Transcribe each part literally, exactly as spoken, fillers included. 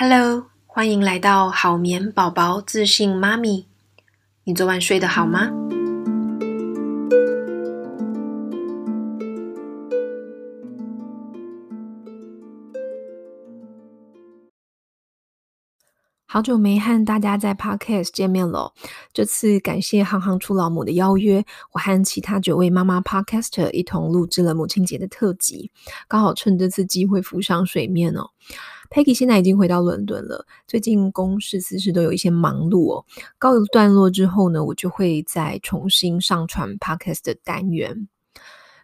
Hello， 欢迎来到好眠宝宝自信妈咪。你昨晚睡得好吗？好久没和大家在 Podcast 见面了，这次感谢行行出老母的邀约，我和其他九位妈妈 Podcaster 一同录制了母亲节的特辑，刚好趁这次机会浮上水面哦。Peggy 现在已经回到伦敦了，最近公事私事都有一些忙碌哦。告一段落之后呢，我就会再重新上传 Podcast 的单元。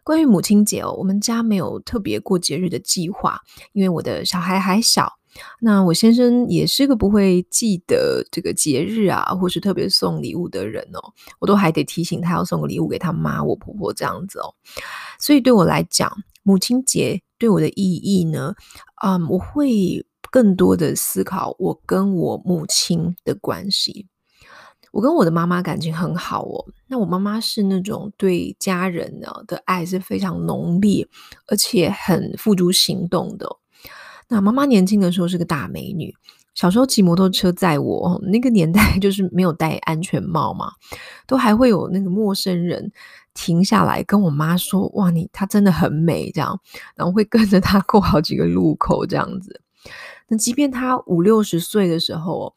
关于母亲节哦，我们家没有特别过节日的计划，因为我的小孩还小。那我先生也是个不会记得这个节日啊或是特别送礼物的人哦，我都还得提醒他要送个礼物给他妈我婆婆这样子哦。所以对我来讲，母亲节对我的意义呢，嗯，我会更多的思考我跟我母亲的关系。我跟我的妈妈感情很好哦，那我妈妈是那种对家人呢的爱是非常浓烈而且很付诸行动的哦。那妈妈年轻的时候是个大美女，小时候骑摩托车载我，那个年代就是没有戴安全帽嘛，都还会有那个陌生人停下来跟我妈说，哇你她真的很美这样，然后会跟着她过好几个路口这样子。那即便她五六十岁的时候，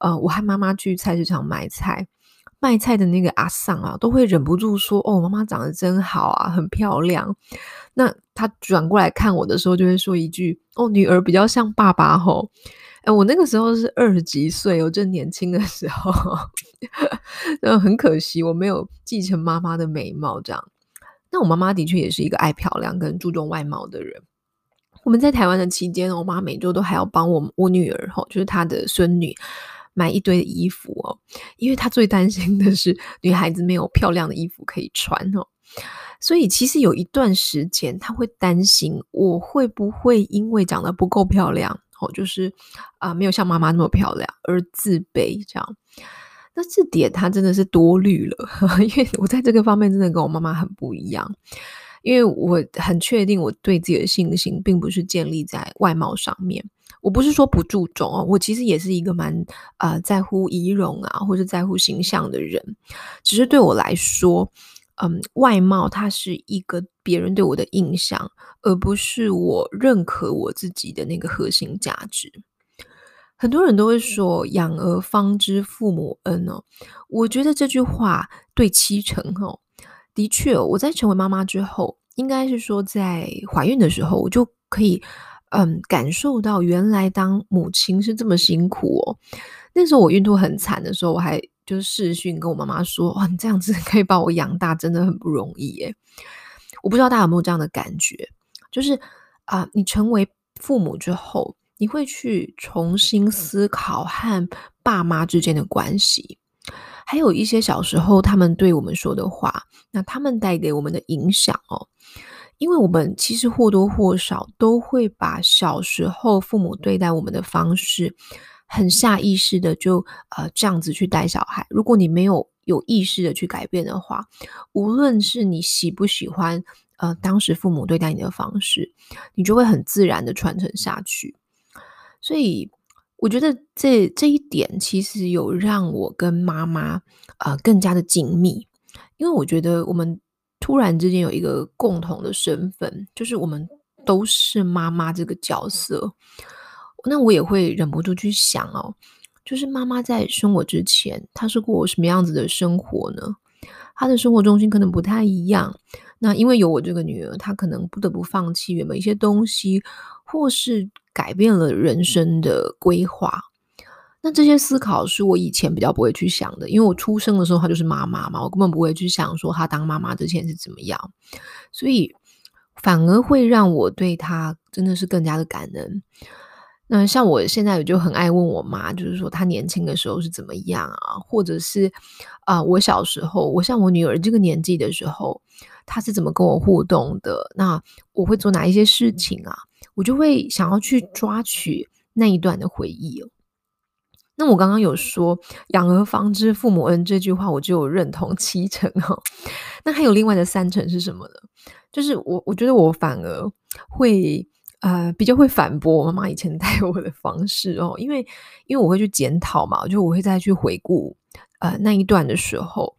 呃，我和妈妈去菜市场买菜，卖菜的那个阿桑啊都会忍不住说，哦妈妈长得真好啊，很漂亮。那他转过来看我的时候就会说一句，哦女儿比较像爸爸吼。哎，我那个时候是二十几岁哦，正年轻的时候很可惜我没有继承妈妈的美貌这样。那我妈妈的确也是一个爱漂亮跟注重外貌的人。我们在台湾的期间，我妈每周都还要帮我我女儿吼，就是她的孙女买一堆的衣服哦，因为她最担心的是女孩子没有漂亮的衣服可以穿哦，所以其实有一段时间她会担心我会不会因为长得不够漂亮哦，就是啊、呃、没有像妈妈那么漂亮而自卑这样。那这点她真的是多虑了呵呵，因为我在这个方面真的跟我妈妈很不一样，因为我很确定我对自己的信心并不是建立在外貌上面。我不是说不注重哦，我其实也是一个蛮呃在乎仪容啊或是在乎形象的人，只是对我来说，嗯，外貌它是一个别人对我的印象，而不是我认可我自己的那个核心价值。很多人都会说养儿方知父母恩哦，我觉得这句话对七成哦。的确哦，我在成为妈妈之后，应该是说在怀孕的时候我就可以嗯，感受到原来当母亲是这么辛苦哦。那时候我孕吐很惨的时候，我还就是视讯跟我妈妈说，哇你这样子可以把我养大真的很不容易耶。我不知道大家有没有这样的感觉，就是啊、呃，你成为父母之后，你会去重新思考和爸妈之间的关系，还有一些小时候他们对我们说的话，那他们带给我们的影响哦。因为我们其实或多或少都会把小时候父母对待我们的方式很下意识的就呃这样子去带小孩，如果你没有有意识的去改变的话，无论是你喜不喜欢呃当时父母对待你的方式，你就会很自然的传承下去。所以我觉得这这一点其实有让我跟妈妈呃更加的紧密，因为我觉得我们突然之间有一个共同的身份，就是我们都是妈妈这个角色。那我也会忍不住去想哦，就是妈妈在生我之前，她是过什么样子的生活呢？她的生活重心可能不太一样，那因为有我这个女儿，她可能不得不放弃原本一些东西，或是改变了人生的规划。那这些思考是我以前比较不会去想的，因为我出生的时候她就是妈妈嘛，我根本不会去想说她当妈妈之前是怎么样，所以反而会让我对她真的是更加的感恩。那像我现在就很爱问我妈，就是说她年轻的时候是怎么样啊，或者是啊、呃，我小时候，我像我女儿这个年纪的时候，她是怎么跟我互动的，那我会做哪一些事情啊，我就会想要去抓取那一段的回忆哦。那我刚刚有说养儿方知父母恩这句话，我就有认同七成哦。那还有另外的三成是什么呢？就是我我觉得我反而会呃，比较会反驳我妈妈以前带我的方式哦，因为因为我会去检讨嘛，就我会再去回顾呃那一段的时候，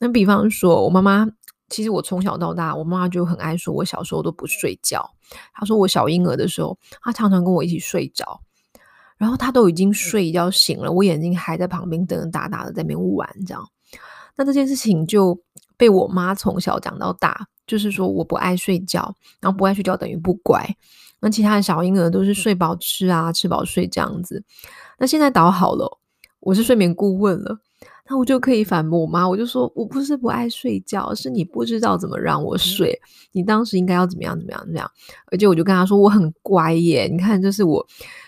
那比方说我妈妈，其实我从小到大，我妈妈就很爱说我小时候都不睡觉，她说我小婴儿的时候，她常常跟我一起睡着，然后她都已经睡一觉醒了，我眼睛还在旁边瞪瞪大大的在那边玩这样。那这件事情就被我妈从小讲到大，就是说我不爱睡觉，然后不爱睡觉等于不乖。那其他的小婴儿都是睡饱吃啊，吃饱睡这样子。那现在倒好了，我是睡眠顾问了，那我就可以反驳我妈，我就说我不是不爱睡觉，是你不知道怎么让我睡，你当时应该要怎么样怎么样怎么样。而且我就跟她说我很乖耶，你看就是我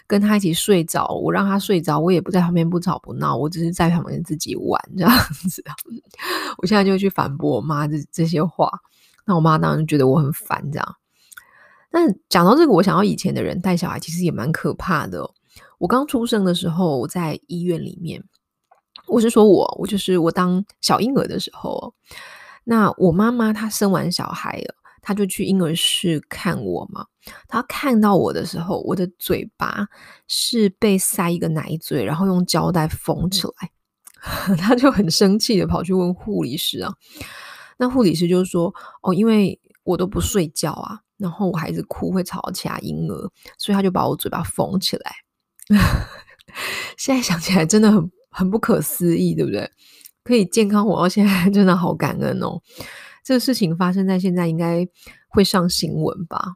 跟她一起睡着，我让她睡着，我也不在旁边不吵不闹，我只是在旁边自己玩这样子。我现在就去反驳我妈这这些话，那我妈当然觉得我很烦这样。那讲到这个，我想到以前的人带小孩其实也蛮可怕的哦。我刚出生的时候，我在医院里面，我是说我我就是我当小婴儿的时候哦，那我妈妈她生完小孩了，她就去婴儿室看我嘛。她看到我的时候，我的嘴巴是被塞一个奶嘴，然后用胶带缝起来。她就很生气的跑去问护理师啊，那护理师就说哦，因为我都不睡觉啊，然后我孩子哭会吵到其他婴儿，所以他就把我嘴巴缝起来。现在想起来真的很很不可思议，对不对？可以健康活到现在真的好感恩哦。这个事情发生在现在应该会上新闻吧。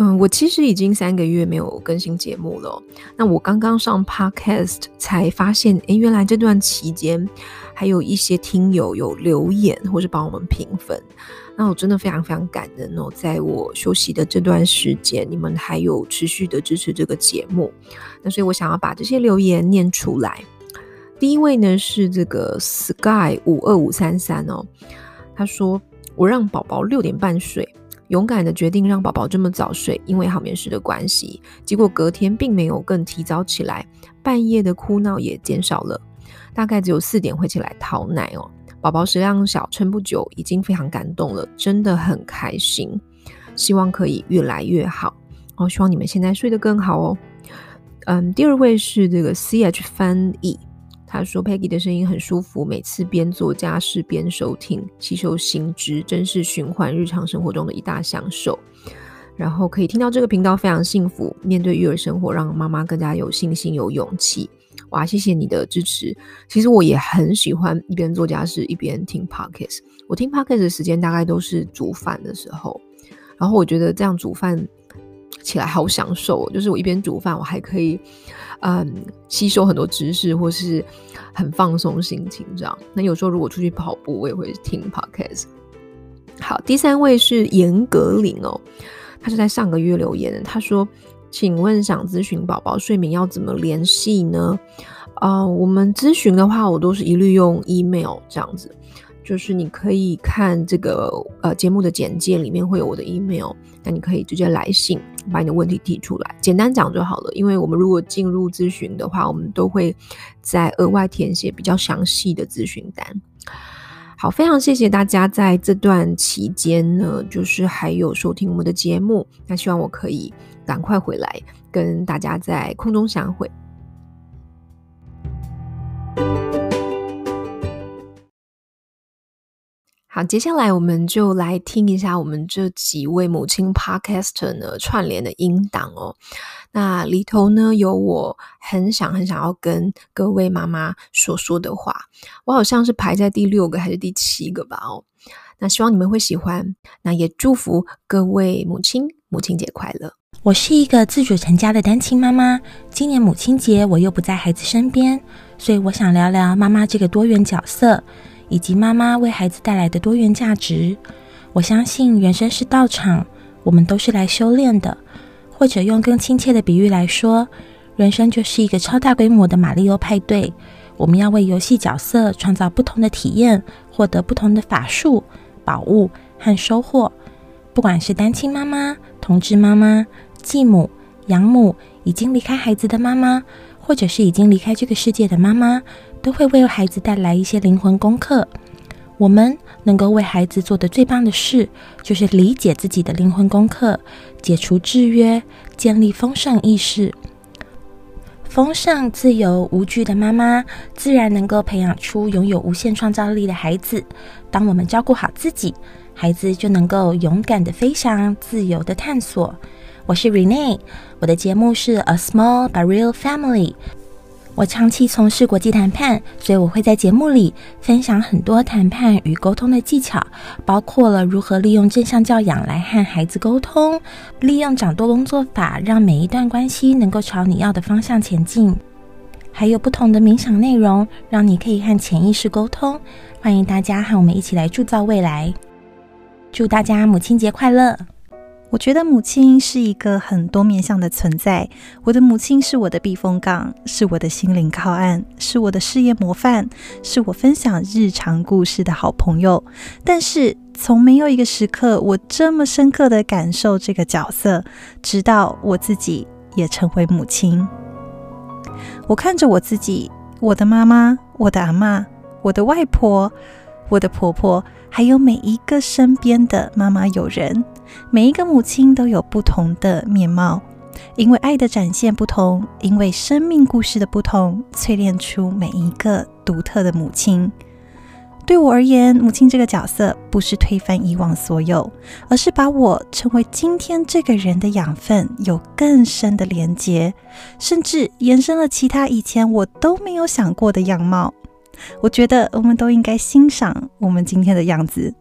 嗯，我其实已经三个月没有更新节目了哦。那我刚刚上 Podcast 才发现，诶，原来这段期间还有一些听友有留言或是帮我们评分。那我真的非常非常感恩哦，在我休息的这段时间，你们还有持续的支持这个节目。那所以我想要把这些留言念出来。第一位呢是这个 sky 五二五三三 哦，他说我让宝宝六点半睡。勇敢的决定让宝宝这么早睡，因为好眠室的关系，结果隔天并没有更提早起来，半夜的哭闹也减少了，大概只有四点会起来讨奶哦。宝宝食量小，撑不久，已经非常感动了，真的很开心，希望可以越来越好哦，希望你们现在睡得更好哦。嗯，第二位是这个 C H 翻译，他说 Peggy 的声音很舒服，每次边做家事边收听，吸收新知，真是循环日常生活中的一大享受。然后可以听到这个频道非常幸福，面对育儿生活让妈妈更加有信心有勇气。哇，谢谢你的支持。其实我也很喜欢一边做家事一边听 Podcast， 我听 Podcast 的时间大概都是煮饭的时候，然后我觉得这样煮饭起来好享受，就是我一边煮饭我还可以嗯，吸收很多知识，或是很放松心情这样。那有时候如果出去跑步我也会听 podcast。 好，第三位是严格林哦，他是在上个月留言的，他说请问想咨询宝宝睡眠要怎么联系呢？呃，我们咨询的话我都是一律用 email 这样子，就是你可以看这个呃节目的简介里面会有我的 email， 那你可以直接来信把你的问题提出来，简单讲就好了。因为我们如果进入咨询的话，我们都会再额外填写比较详细的咨询单。好，非常谢谢大家在这段期间呢，就是还有收听我们的节目，那希望我可以赶快回来跟大家在空中相会。好，接下来我们就来听一下我们这几位母亲 podcaster 呢串联的音档哦。那里头呢有我很想很想要跟各位妈妈所说的话，我好像是排在第六个还是第七个吧哦。那希望你们会喜欢，那也祝福各位母亲母亲节快乐。我是一个自主成家的单亲妈妈，今年母亲节我又不在孩子身边，所以我想聊聊妈妈这个多元角色，以及妈妈为孩子带来的多元价值。我相信人生是道场，我们都是来修炼的，或者用更亲切的比喻来说，人生就是一个超大规模的马里奥派对，我们要为游戏角色创造不同的体验，获得不同的法术、宝物和收获。不管是单亲妈妈、同志妈妈、继母、养母，已经离开孩子的妈妈，或者是已经离开这个世界的妈妈，都会为孩子带来一些灵魂功课。我们能够为孩子做的最棒的事，就是理解自己的灵魂功课，解除制约，建立丰盛意识。丰盛、自由、无惧的妈妈，自然能够培养出拥有无限创造力的孩子。当我们照顾好自己，孩子就能够勇敢的飞翔，自由的探索。我是 Renee， 我的节目是 A Small but Real Family。我长期从事国际谈判，所以我会在节目里分享很多谈判与沟通的技巧，包括了如何利用正向教养来和孩子沟通，利用掌舵工作法让每一段关系能够朝你要的方向前进，还有不同的冥想内容，让你可以和潜意识沟通。欢迎大家和我们一起来铸造未来。祝大家母亲节快乐！我觉得母亲是一个很多面向的存在，我的母亲是我的避风港，是我的心灵靠岸，是我的事业模范，是我分享日常故事的好朋友。但是从没有一个时刻我这么深刻地感受这个角色，直到我自己也成为母亲。我看着我自己，我的妈妈，我的阿嬷，我的外婆，我的婆婆，还有每一个身边的妈妈友人，每一个母亲都有不同的面貌，因为爱的展现不同，因为生命故事的不同，淬炼出每一个独特的母亲。对我而言，母亲这个角色不是推翻以往所有，而是把我成为今天这个人的养分有更深的连结，甚至延伸了其他以前我都没有想过的样貌。我觉得我们都应该欣赏我们今天的样子。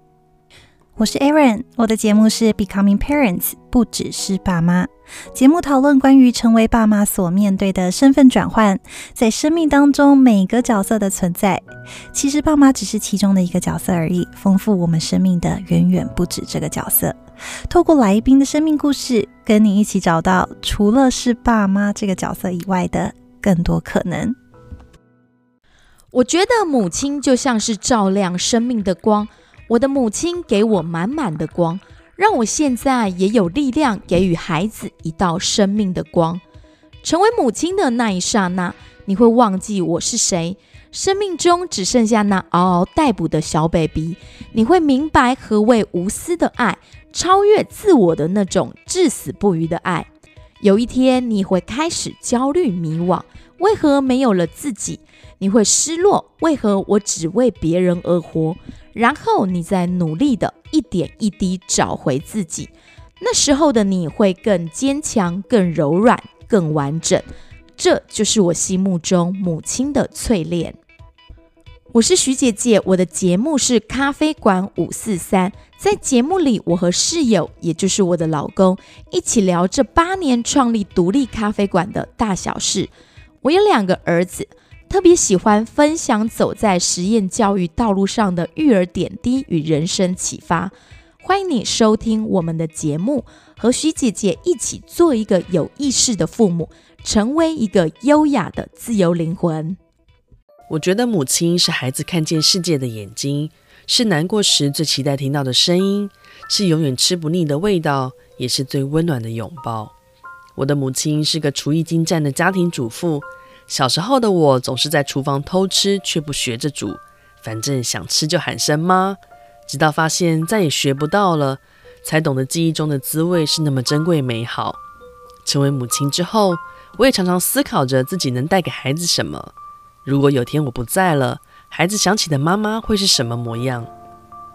我是 Aaron， 我的节目是 Becoming Parents， 不只是爸妈。节目讨论关于成为爸妈所面对的身份转换，在生命当中每个角色的存在。其实爸妈只是其中的一个角色而已，丰富我们生命的远远不止这个角色。透过来宾的生命故事，跟你一起找到除了是爸妈这个角色以外的更多可能。我觉得母亲就像是照亮生命的光，我的母亲给我满满的光，让我现在也有力量给予孩子一道生命的光。成为母亲的那一刹那，你会忘记我是谁，生命中只剩下那嗷嗷待哺的小 baby， 你会明白何谓无私的爱，超越自我的那种至死不渝的爱。有一天你会开始焦虑迷惘，为何没有了自己？你会失落，为何我只为别人而活？然后你再努力的一点一滴找回自己，那时候的你会更坚强，更柔软，更完整。这就是我心目中母亲的淬炼。我是徐姐姐，我的节目是咖啡馆五四三。在节目里，我和室友，也就是我的老公，一起聊这八年创立独立咖啡馆的大小事。我有两个儿子，特别喜欢分享走在实验教育道路上的育儿点滴与人生启发。欢迎你收听我们的节目，和徐姐姐一起做一个有意识的父母，成为一个优雅的自由灵魂。我觉得母亲是孩子看见世界的眼睛，是难过时最期待听到的声音，是永远吃不腻的味道，也是最温暖的拥抱。我的母亲是个厨艺精湛的家庭主妇，小时候的我总是在厨房偷吃，却不学着煮，反正想吃就喊声妈，直到发现再也学不到了，才懂得记忆中的滋味是那么珍贵美好。成为母亲之后，我也常常思考着自己能带给孩子什么，如果有天我不在了，孩子想起的妈妈会是什么模样？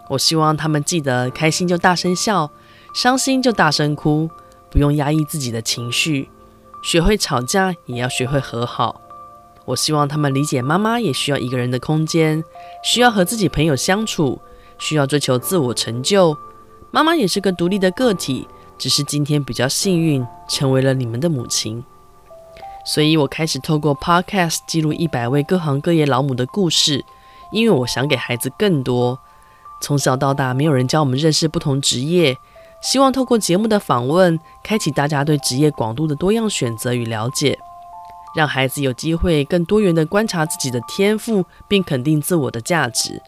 我希望他们记得，开心就大声笑，伤心就大声哭，不用压抑自己的情绪，学会吵架，也要学会和好。我希望他们理解妈妈也需要一个人的空间，需要和自己朋友相处，需要追求自我成就。妈妈也是个独立的个体，只是今天比较幸运，成为了你们的母亲。所以我开始透过 Podcast 记录一百位各行各业老母的故事，因为我想给孩子更多。从小到大，没有人教我们认识不同职业，希望透过节目的访问，开启大家对职业广度的多样选择与了解，让孩子有机会更多元地观察自己的天赋，并肯定自我的价值。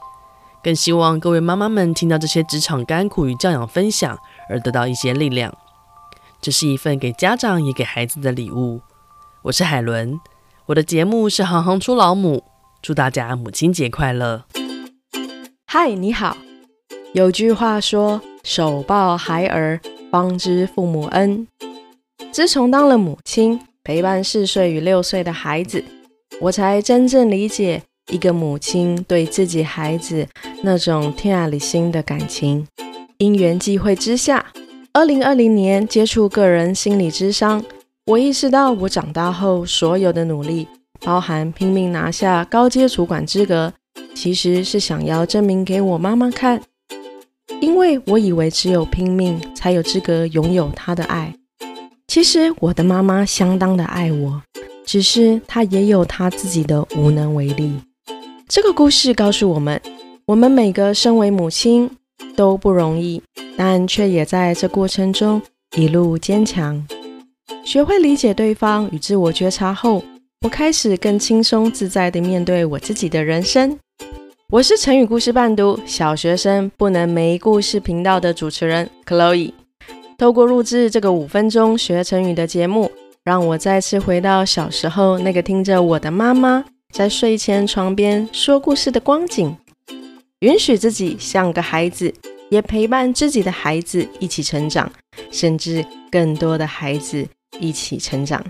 更希望各位妈妈们听到这些职场甘苦与教养分享，而得到一些力量。这是一份给家长也给孩子的礼物。我是海伦，我的节目是行行出老母，祝大家母亲节快乐。嗨，你好。有句话说，手抱孩儿，方知父母恩。自从当了母亲，陪伴四岁与六岁的孩子，我才真正理解一个母亲对自己孩子那种天啊里心的感情。因缘际会之下，二零二零年接触个人心理咨商，我意识到我长大后所有的努力，包含拼命拿下高阶主管资格，其实是想要证明给我妈妈看，因为我以为只有拼命才有资格拥有她的爱。其实我的妈妈相当的爱我，只是她也有她自己的无能为力。这个故事告诉我们，我们每个身为母亲都不容易，但却也在这过程中一路坚强。学会理解对方与自我觉察后，我开始更轻松自在地面对我自己的人生。我是成语故事伴读小学生不能没故事频道的主持人 Chloe。 透过录制这个五分钟学成语的节目，让我再次回到小时候那个听着我的妈妈在睡前床边说故事的光景，允许自己像个孩子，也陪伴自己的孩子一起成长，甚至更多的孩子一起成长。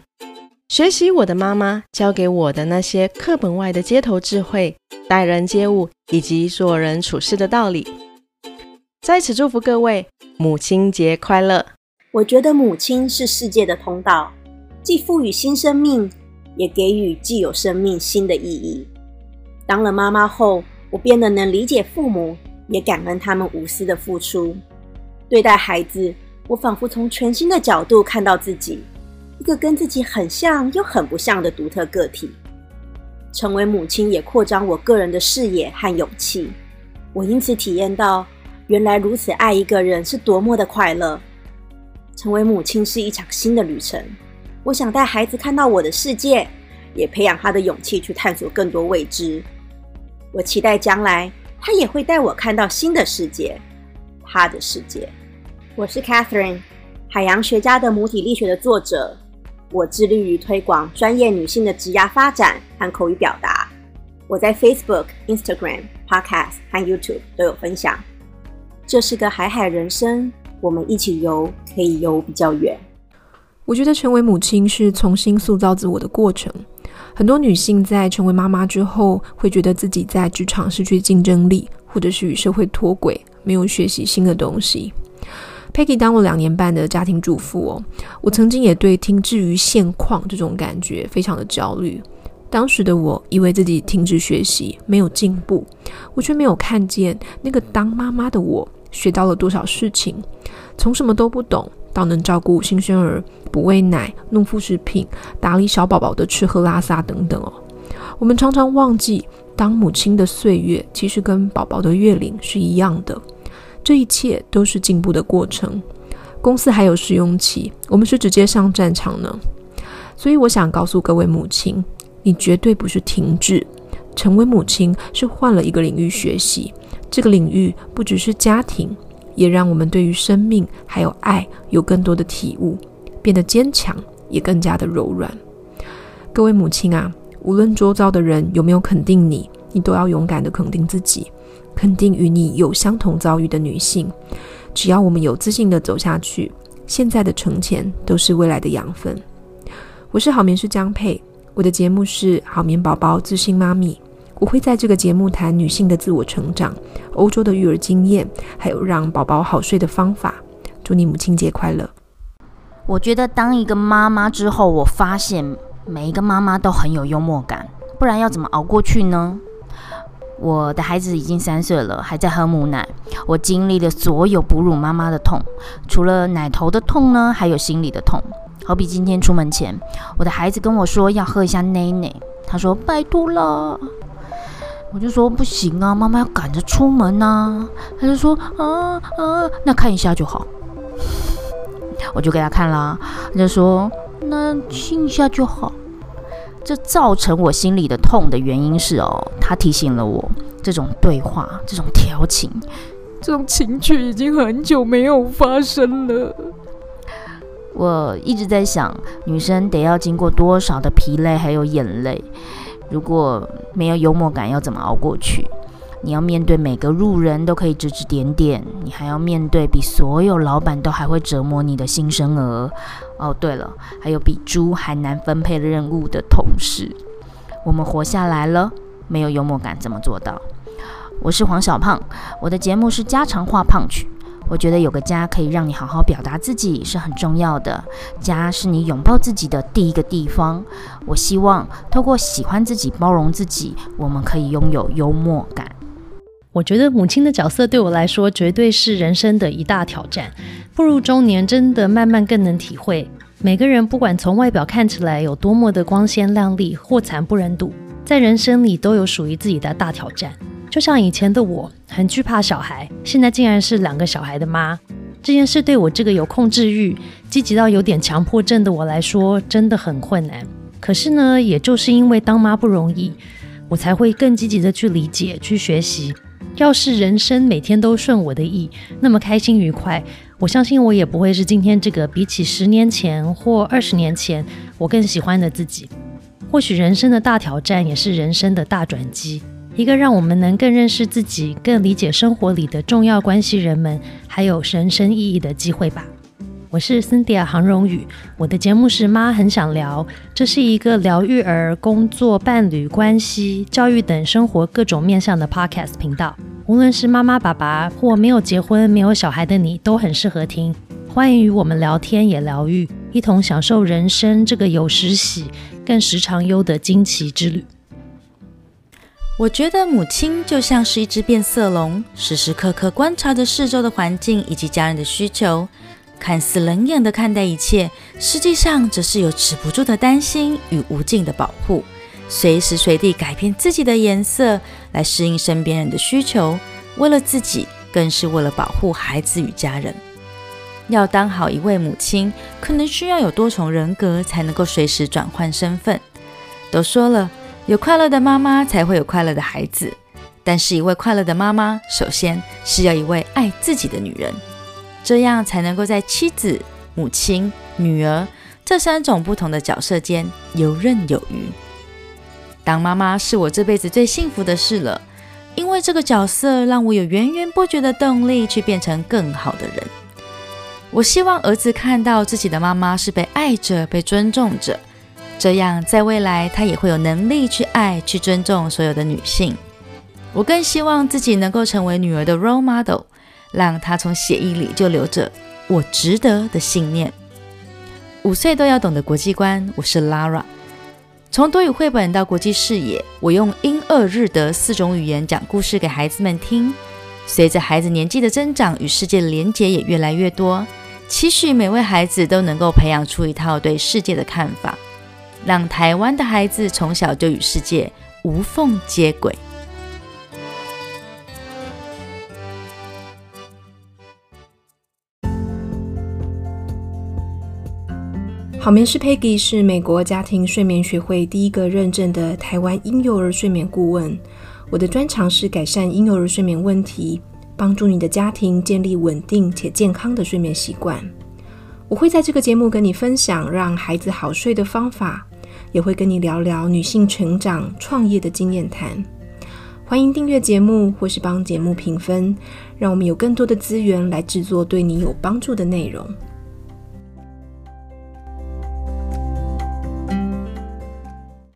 学习我的妈妈教给我的那些课本外的街头智慧，待人接物以及做人处事的道理。在此祝福各位母亲节快乐。我觉得母亲是世界的通道，既赋予新生命，也给予既有生命新的意义。当了妈妈后，我变得能理解父母，也感恩他们无私的付出。对待孩子，我仿佛从全新的角度看到自己，一个跟自己很像又很不像的独特个体。成为母亲也扩张我个人的视野和勇气，我因此体验到原来如此爱一个人是多么的快乐。成为母亲是一场新的旅程，我想带孩子看到我的世界，也培养他的勇气去探索更多未知。我期待将来他也会带我看到新的世界，他的世界。我是 Catherine， 海洋学家的母体力学的作者。我致力于推广专业女性的职涯发展和口语表达。我在 Facebook、Instagram、Podcast 和 YouTube 都有分享。这是个海海人生，我们一起游，可以游比较远。我觉得成为母亲是重新塑造自我的过程。很多女性在成为妈妈之后，会觉得自己在职场失去竞争力，或者是与社会脱轨，没有学习新的东西。Peggy 当了两年半的家庭主妇哦，我曾经也对停滞于现况这种感觉非常的焦虑。当时的我以为自己停止学习，没有进步，我却没有看见那个当妈妈的我学到了多少事情，从什么都不懂到能照顾新生儿、补喂奶、弄副食品、打理小宝宝的吃喝拉撒等等哦。我们常常忘记，当母亲的岁月其实跟宝宝的月龄是一样的。这一切都是进步的过程，公司还有试用期，我们是直接上战场呢。所以我想告诉各位母亲，你绝对不是停滞，成为母亲是换了一个领域学习，这个领域不只是家庭，也让我们对于生命还有爱有更多的体悟，变得坚强，也更加的柔软。各位母亲啊，无论周遭的人有没有肯定你，你都要勇敢地肯定自己，肯定与你有相同遭遇的女性。只要我们有自信地走下去，现在的成钱都是未来的养分。我是好眠师江佩，我的节目是好眠宝宝自信妈咪。我会在这个节目谈女性的自我成长、欧洲的育儿经验，还有让宝宝好睡的方法。祝你母亲节快乐。我觉得当一个妈妈之后，我发现每一个妈妈都很有幽默感，不然要怎么熬过去呢？我的孩子已经三岁了，还在喝母奶。我经历了所有哺乳妈妈的痛，除了奶头的痛呢，还有心里的痛。好比今天出门前，我的孩子跟我说要喝一下奶奶，他说拜托啦，我就说不行啊，妈妈要赶着出门啊。他就说啊啊，那看一下就好。我就给他看啦，他就说那亲一下就好。这造成我心里的痛的原因是哦，他提醒了我，这种对话、这种调情、这种情趣已经很久没有发生了。我一直在想，女生得要经过多少的疲累还有眼泪，如果没有幽默感要怎么熬过去？你要面对每个路人都可以指指点点，你还要面对比所有老板都还会折磨你的新生儿。哦，对了，还有比猪还难分配任务的同事。我们活下来了，没有幽默感怎么做到？我是黄小胖，我的节目是家常话胖曲。我觉得有个家可以让你好好表达自己是很重要的，家是你拥抱自己的第一个地方。我希望透过喜欢自己、包容自己，我们可以拥有幽默感。我觉得母亲的角色对我来说绝对是人生的一大挑战，步入中年真的慢慢更能体会，每个人不管从外表看起来有多么的光鲜亮丽或惨不忍睹，在人生里都有属于自己的大挑战。就像以前的我很惧怕小孩，现在竟然是两个小孩的妈，这件事对我这个有控制欲、积极到有点强迫症的我来说真的很困难。可是呢，也就是因为当妈不容易，我才会更积极的去理解、去学习。要是人生每天都顺我的意，那么开心愉快，我相信我也不会是今天这个比起十年前或二十年前我更喜欢的自己。或许人生的大挑战也是人生的大转机，一个让我们能更认识自己、更理解生活里的重要关系人们，还有人生意义的机会吧。我是 Cynthia Han Rong Yu， 我的节目是妈很想聊，这是一个聊育儿、工作、伴侣关系、教育等生活各种面向的 Podcast 频道。无论是妈妈、爸爸或没有结婚、没有小孩的你，都很适合听。欢迎与我们聊天也疗愈，一同享受人生这个有时喜、更时常忧的惊奇之旅。我觉得母亲就像是一只变色龙，时时刻刻观察着四周的环境以及家人的需求，看似冷眼的看待一切，实际上则是有止不住的担心与无尽的保护，随时随地改变自己的颜色来适应身边人的需求，为了自己，更是为了保护孩子与家人。要当好一位母亲，可能需要有多重人格才能够随时转换身份。都说了，有快乐的妈妈才会有快乐的孩子，但是一位快乐的妈妈首先是要一位爱自己的女人，这样才能够在妻子、母亲、女儿这三种不同的角色间游刃有余。当妈妈是我这辈子最幸福的事了，因为这个角色让我有源源不绝的动力去变成更好的人。我希望儿子看到自己的妈妈是被爱着、被尊重着，这样在未来他也会有能力去爱、去尊重所有的女性。我更希望自己能够成为女儿的 role model， 让她从血液里就流着我值得的信念。五岁都要懂得国际观，我是 Lara， 从多语绘本到国际视野，我用英、俄、日、德四种语言讲故事给孩子们听。随着孩子年纪的增长，与世界的连结也越来越多，期许每位孩子都能够培养出一套对世界的看法，让台湾的孩子从小就与世界无缝接轨。好眠师 Peggy 是美国家庭睡眠学会第一个认证的台湾婴幼儿睡眠顾问。我的专长是改善婴幼儿睡眠问题，帮助你的家庭建立稳定且健康的睡眠习惯。我会在这个节目跟你分享让孩子好睡的方法，也会跟你聊聊女性成长、创业的经验谈。欢迎订阅节目或是帮节目评分，让我们有更多的资源来制作对你有帮助的内容。